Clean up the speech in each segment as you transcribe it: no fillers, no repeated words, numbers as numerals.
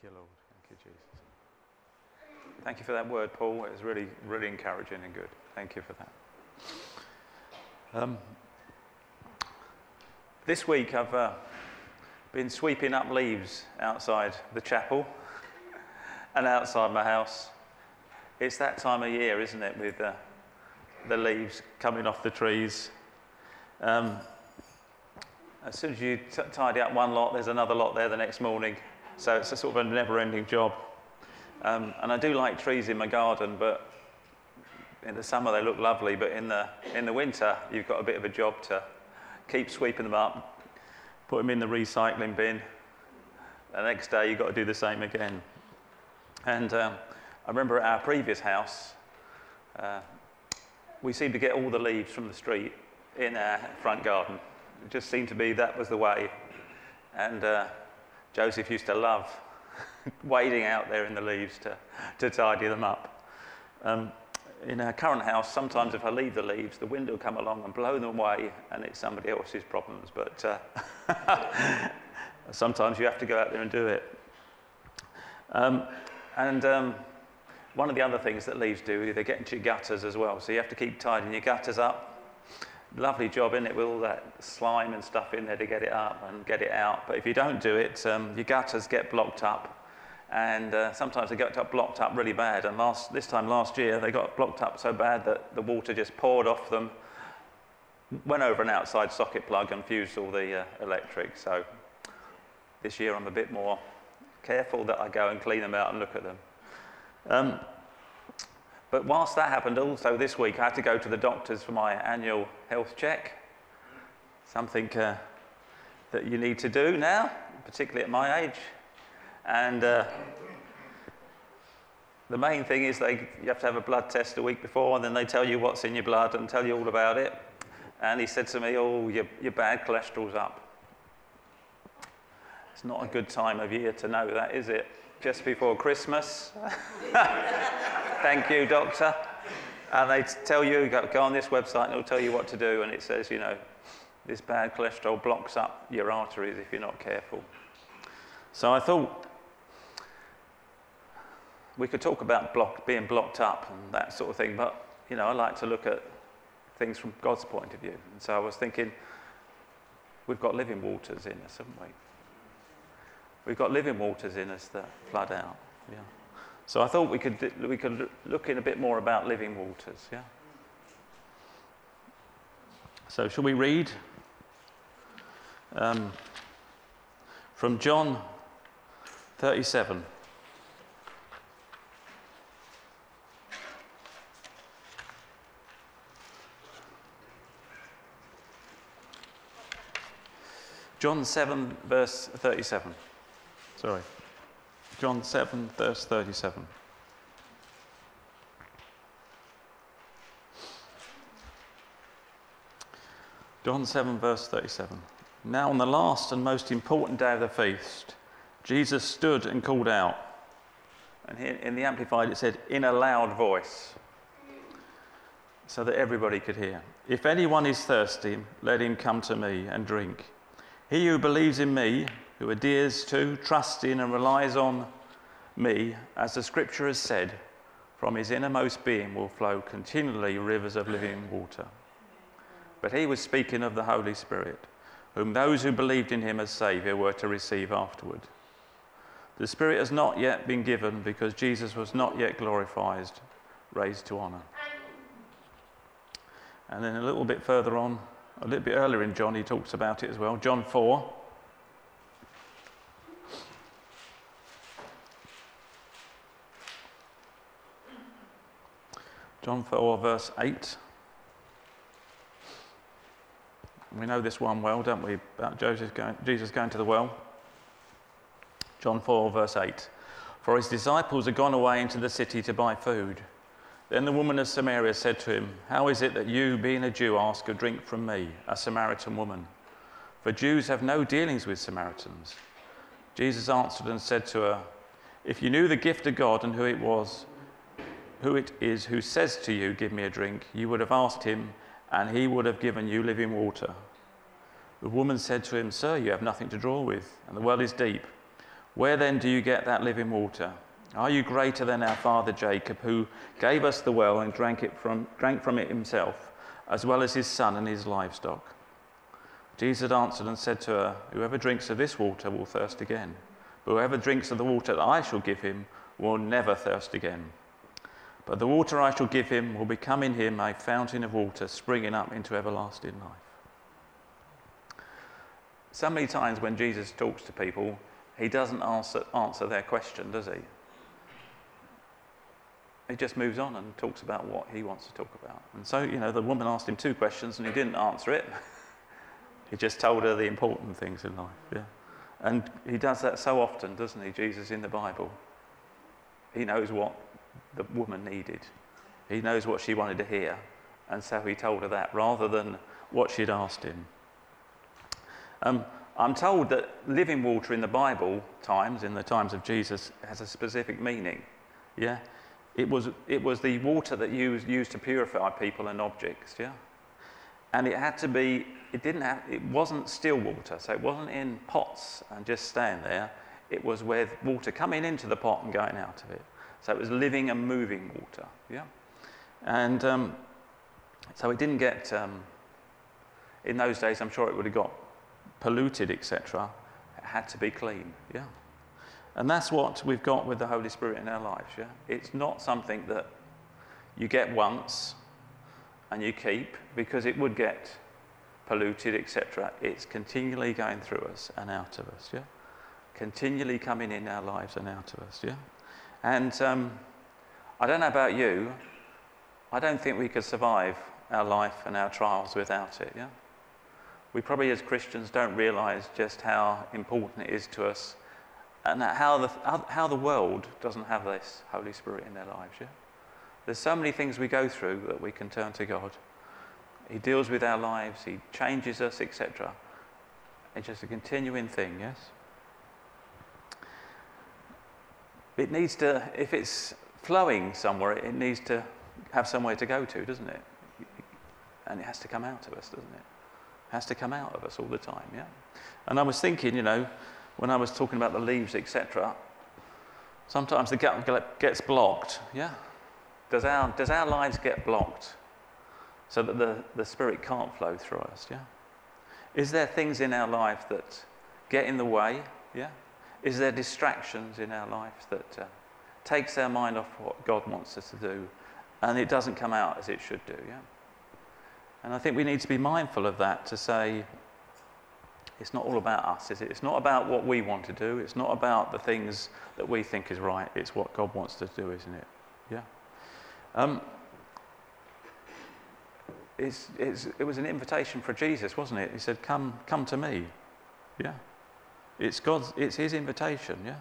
Thank you, Lord. Thank you, Jesus. Thank you for that word, Paul. It was really, really encouraging and good. Thank you for that. This week I've been sweeping up leaves outside the chapel and outside my house. It's that time of year, isn't it, with the leaves coming off the trees. As soon as you tidy up one lot, there's another lot there the next morning. So it's a sort of a never-ending job. And I do like trees in my garden, but in the summer they look lovely. But in the winter, you've got a bit of a job to keep sweeping them up, put them in the recycling bin. The next day, you've got to do the same again. And I remember at our previous house, we seemed to get all the leaves from the street in our front garden. It just seemed to be that was the way. And Joseph used to love wading out there in the leaves to tidy them up. In our current house, sometimes if I leave the leaves, the wind will come along and blow them away, and it's somebody else's problems. But sometimes you have to go out there and do it. One of the other things that leaves do, they get into your gutters as well. So you have to keep tidying your gutters up. Lovely job, isn't it, with all that slime and stuff in there to get it up and get it out. But if you don't do it, your gutters get blocked up, and sometimes they get blocked up really bad. And this time last year, they got blocked up so bad that the water just poured off them, went over an outside socket plug and fused all the electric. So this year I'm a bit more careful that I go and clean them out and look at them. But whilst that happened, also this week I had to go to the doctors for my annual health check. Something that you need to do now, particularly at my age. And the main thing is you have to have a blood test a week before, and then they tell you what's in your blood and tell you all about it. And he said to me, "Oh, your bad cholesterol's up." It's not a good time of year to know that, is it? Just before Christmas. Thank you, doctor. And they tell you, go on this website and it'll tell you what to do. And it says, this bad cholesterol blocks up your arteries if you're not careful. So I thought we could talk about being blocked up and that sort of thing. But, I like to look at things from God's point of view. And so I was thinking, we've got living waters in us, haven't we? We've got living waters in us that flood out. Yeah. So I thought we could look in a bit more about living waters, yeah? So shall we read? From John 37. John 7, verse 37. Sorry. John 7, verse 37. John 7, verse 37. Now on the last and most important day of the feast, Jesus stood and called out. And here in the Amplified it said, in a loud voice, so that everybody could hear. If anyone is thirsty, let him come to me and drink. He who believes in me, who adheres to, trusts in, and relies on me, as the Scripture has said, from his innermost being will flow continually rivers of living water. But he was speaking of the Holy Spirit, whom those who believed in him as Saviour were to receive afterward. The Spirit has not yet been given because Jesus was not yet glorified, raised to honour. And then a little bit further on, a little bit earlier in John, he talks about it as well. John 4. John 4, verse 8. We know this one well, don't we, about Jesus going to the well? John 4, verse 8. For his disciples had gone away into the city to buy food. Then the woman of Samaria said to him, how is it that you, being a Jew, ask a drink from me, a Samaritan woman? For Jews have no dealings with Samaritans. Jesus answered and said to her, if you knew the gift of God and who it is who says to you, give me a drink, you would have asked him, and he would have given you living water. The woman said to him, sir, you have nothing to draw with, and the well is deep. Where then do you get that living water? Are you greater than our father Jacob, who gave us the well and drank from it himself, as well as his son and his livestock?" Jesus answered and said to her, "Whoever drinks of this water will thirst again. But whoever drinks of the water that I shall give him will never thirst again. But the water I shall give him will become in him a fountain of water springing up into everlasting life." So many times when Jesus talks to people, he doesn't answer their question, does he? He just moves on and talks about what he wants to talk about. And so, the woman asked him two questions and he didn't answer it. He just told her the important things in life, yeah. And he does that so often, doesn't he, Jesus, in the Bible? He knows what the woman needed. He knows what she wanted to hear. And so he told her that rather than what she'd asked him. I'm told that living water in the Bible times, in the times of Jesus, has a specific meaning, yeah. It was the water that you used to purify people and objects, yeah. And it wasn't still water, so it wasn't in pots and just staying there. It was with water coming into the pot and going out of it. So it was living and moving water, yeah. And so it didn't get, in those days, I'm sure it would have got polluted, etc. It had to be clean, yeah. And that's what we've got with the Holy Spirit in our lives, yeah? It's not something that you get once and you keep, because it would get polluted, etc. It's continually going through us and out of us, yeah? Continually coming in our lives and out of us, yeah? And I don't know about you, I don't think we could survive our life and our trials without it, yeah? We probably as Christians don't realise just how important it is to us, and how the world doesn't have this Holy Spirit in their lives, yeah? There's so many things we go through that we can turn to God. He deals with our lives, he changes us, etc. It's just a continuing thing, yes? It needs to, if it's flowing somewhere, it needs to have somewhere to go to, doesn't it? And it has to come out of us, doesn't it? It has to come out of us all the time, yeah? And I was thinking, when I was talking about the leaves, etc., sometimes the gut gets blocked, yeah? Does our lives get blocked so that the Spirit can't flow through us, yeah? Is there things in our life that get in the way, yeah? Is there distractions in our life that takes our mind off what God wants us to do and it doesn't come out as it should do, yeah? And I think we need to be mindful of that to say, it's not all about us, is it? It's not about what we want to do. It's not about the things that we think is right. It's what God wants us to do, isn't it? Yeah. It was an invitation for Jesus, wasn't it? He said, "Come to me." Yeah. It's his invitation. Yeah.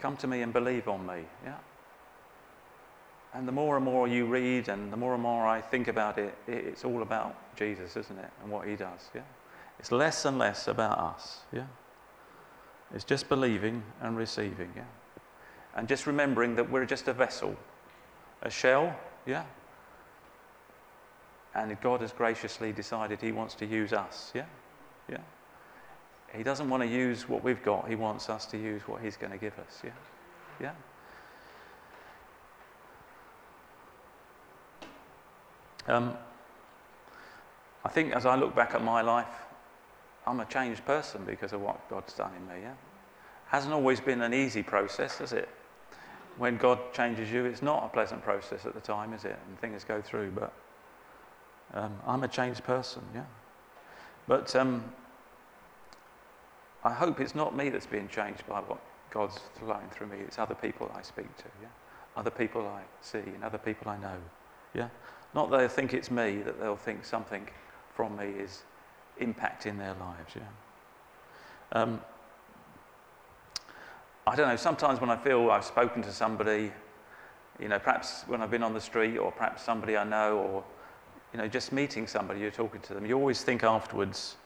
Come to me and believe on me. Yeah. And the more and more you read, and the more and more I think about it, it's all about Jesus, isn't it? And what he does. Yeah. It's less and less about us, yeah? It's just believing and receiving, yeah? And just remembering that we're just a vessel, a shell, yeah? And God has graciously decided he wants to use us, yeah? Yeah. He doesn't want to use what we've got. He wants us to use what he's going to give us, yeah? Yeah? I think as I look back at my life, I'm a changed person because of what God's done in me, yeah? Hasn't always been an easy process, has it? When God changes you, it's not a pleasant process at the time, is it? And things go through, but I'm a changed person, yeah? But I hope it's not me that's being changed by what God's flowing through me. It's other people I speak to, yeah? Other people I see and other people I know, yeah? Not that they'll think it's me, that they'll think something from me is impacting their lives, yeah. I don't know, sometimes when I feel I've spoken to somebody, perhaps when I've been on the street or perhaps somebody I know or, just meeting somebody, you're talking to them, you always think afterwards,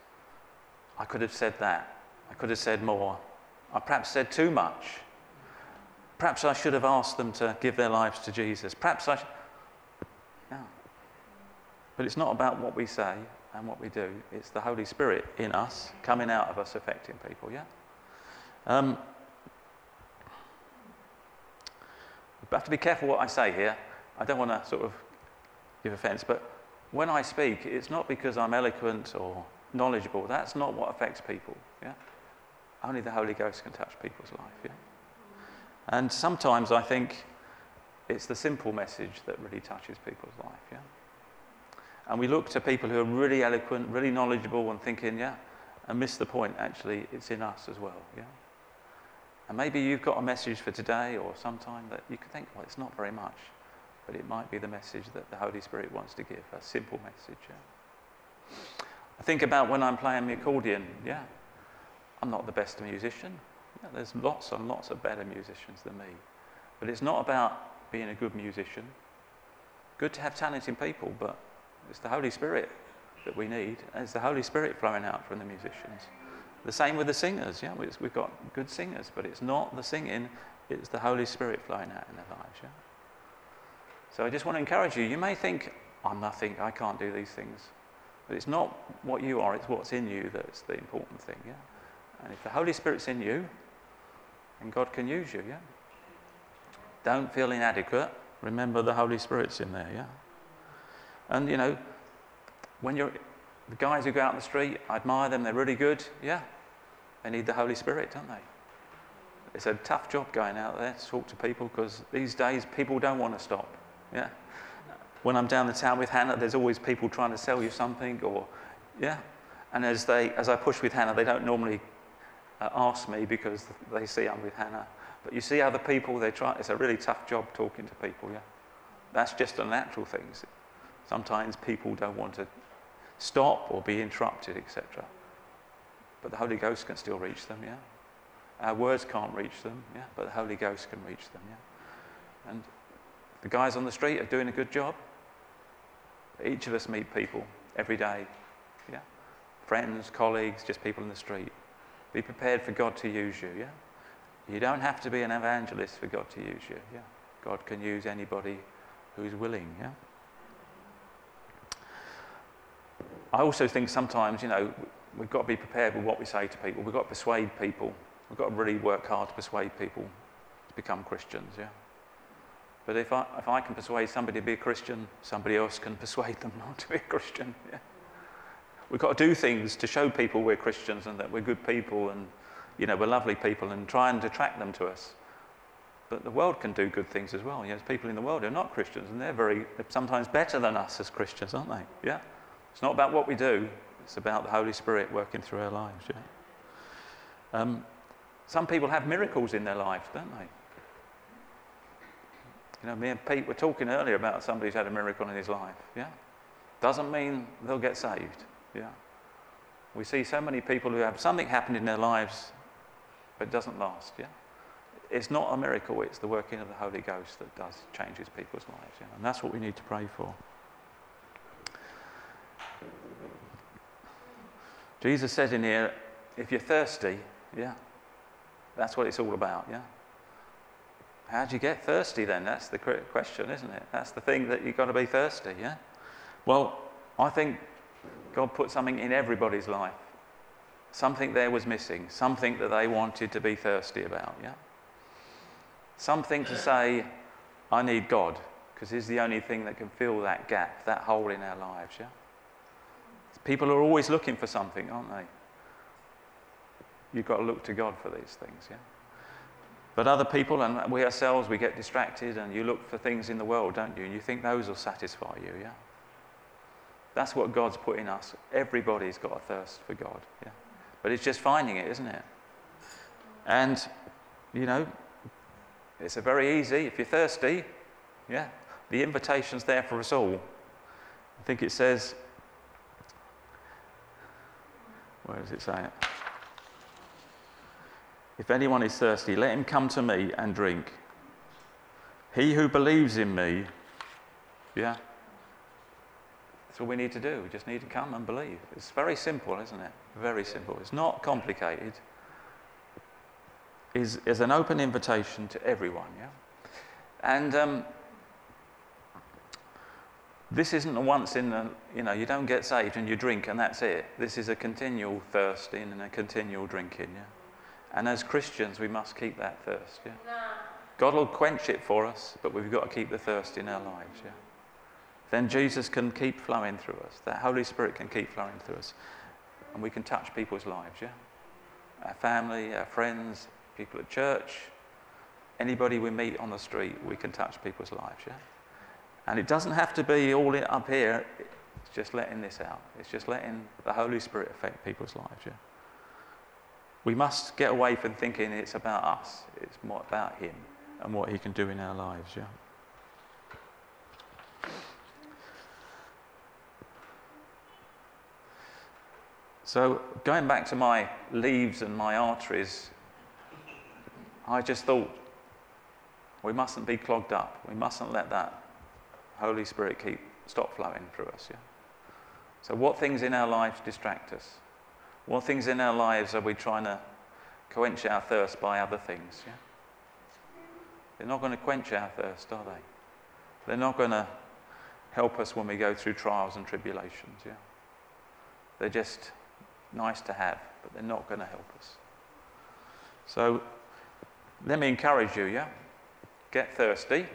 I could have said that, I could have said more, I perhaps said too much, perhaps I should have asked them to give their lives to Jesus, perhaps I should. No. But it's not about what we say, and what we do, it's the Holy Spirit in us, coming out of us, affecting people, yeah? I have to be careful what I say here. I don't want to sort of give offense, but when I speak, it's not because I'm eloquent or knowledgeable. That's not what affects people. Yeah? Only the Holy Ghost can touch people's life. Yeah? And sometimes I think it's the simple message that really touches people's life. Yeah? And we look to people who are really eloquent, really knowledgeable, and thinking, yeah, and miss the point. Actually, it's in us as well. Yeah? And maybe you've got a message for today or sometime that you can think, well, it's not very much, but it might be the message that the Holy Spirit wants to give, a simple message. Yeah? I think about when I'm playing the accordion. Yeah, I'm not the best musician. Yeah, there's lots and lots of better musicians than me. But it's not about being a good musician. Good to have talented people, but it's the Holy Spirit that we need. And it's the Holy Spirit flowing out from the musicians. The same with the singers. Yeah, we've got good singers, but it's not the singing, it's the Holy Spirit flowing out in their lives. Yeah? So I just want to encourage you. You may think, I'm nothing, I can't do these things. But it's not what you are, it's what's in you that's the important thing. Yeah? And if the Holy Spirit's in you, then God can use you. Yeah? Don't feel inadequate. Remember the Holy Spirit's in there. Yeah? And, you know, when you're... The guys who go out on the street, I admire them, they're really good. Yeah, they need the Holy Spirit, don't they? It's a tough job going out there to talk to people, because these days people don't want to stop. Yeah, when I'm down the town with Hannah, there's always people trying to sell you something, or yeah. And as I push with Hannah, they don't normally ask me because they see I'm with Hannah. But you see other people, they try. It's a really tough job talking to people. Yeah, that's just a natural thing. Sometimes people don't want to stop or be interrupted, etc. But the Holy Ghost can still reach them, yeah? Our words can't reach them, yeah? But the Holy Ghost can reach them, yeah? And the guys on the street are doing a good job. Each of us meet people every day, yeah? Friends, colleagues, just people in the street. Be prepared for God to use you, yeah? You don't have to be an evangelist for God to use you, yeah? God can use anybody who's willing, yeah? I also think sometimes, you know, we've got to be prepared with what we say to people. We've got to persuade people. We've got to really work hard to persuade people to become Christians, yeah? But if I can persuade somebody to be a Christian, somebody else can persuade them not to be a Christian, yeah? We've got to do things to show people we're Christians and that we're good people and, you know, we're lovely people, and try and attract them to us. But the world can do good things as well. You know, there's people in the world who are not Christians, and they're sometimes better than us as Christians, aren't they? Yeah? It's not about what we do, it's about the Holy Spirit working through our lives, yeah? Some people have miracles in their lives, don't they? You know, me and Pete were talking earlier about somebody who's had a miracle in his life, yeah? Doesn't mean they'll get saved, yeah? We see so many people who have something happen in their lives, but it doesn't last, yeah? It's not a miracle, it's the working of the Holy Ghost that does changes people's lives, yeah? And that's what we need to pray for. Jesus said in here, if you're thirsty, yeah, that's what it's all about, yeah? How do you get thirsty then? That's the question, isn't it? That's the thing, that you've got to be thirsty, yeah? Well, I think God put something in everybody's life. Something there was missing, something that they wanted to be thirsty about, yeah? Something to say, I need God, because he's the only thing that can fill that gap, that hole in our lives, yeah? People are always looking for something, aren't they? You've got to look to God for these things, yeah? But other people, and we ourselves, we get distracted, and you look for things in the world, don't you? And you think those will satisfy you, yeah? That's what God's put in us. Everybody's got a thirst for God, yeah? But it's just finding it, isn't it? And, you know, it's a very easy, if you're thirsty, yeah? The invitation's there for us all. I think it says... Where does it say it? If anyone is thirsty, let him come to me and drink. He who believes in me, yeah, that's all we need to do. We just need to come and believe. It's very simple, isn't it? Very simple. It's not complicated. It's an open invitation to everyone, yeah? And this isn't a once in a, you know, you don't get saved and you drink and that's it. This is a continual thirsting and a continual drinking, yeah? And as Christians, we must keep that thirst. Yeah? God will quench it for us, but we've got to keep the thirst in our lives. Yeah? Then Jesus can keep flowing through us. That Holy Spirit can keep flowing through us. And we can touch people's lives. Yeah? Our family, our friends, people at church, anybody we meet on the street, we can touch people's lives. Yeah? And it doesn't have to be all up here. It's just letting this out. It's just letting the Holy Spirit affect people's lives. Yeah? We must get away from thinking it's about us. It's more about him and what he can do in our lives. Yeah. So going back to my leaves and my arteries, I just thought we mustn't be clogged up. We mustn't let that Holy Spirit stop flowing through us. Yeah. So what things in our lives distract us? What things in our lives are we trying to quench our thirst by other things? Yeah? They're not going to quench our thirst, are they? They're not going to help us when we go through trials and tribulations. Yeah? They're just nice to have, but they're not going to help us. So let me encourage you, yeah? Get thirsty.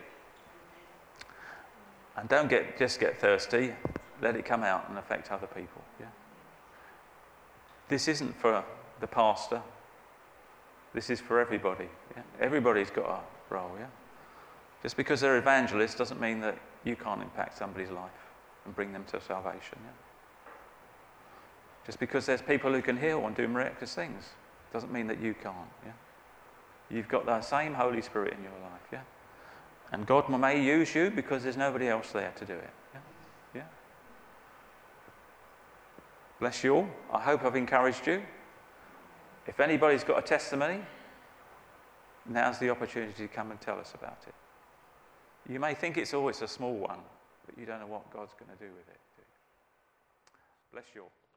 And don't just get thirsty, let it come out and affect other people. Yeah? This isn't for the pastor. This is for everybody. Yeah? Everybody's got a role. Yeah? Just because they're evangelists doesn't mean that you can't impact somebody's life and bring them to salvation. Yeah? Just because there's people who can heal and do miraculous things doesn't mean that you can't. Yeah? You've got that same Holy Spirit in your life. Yeah? And God may use you because there's nobody else there to do it. Yeah? Yeah. Bless you all. I hope I've encouraged you. If anybody's got a testimony, now's the opportunity to come and tell us about it. You may think it's always a small one, but you don't know what God's going to do with it. Bless you all.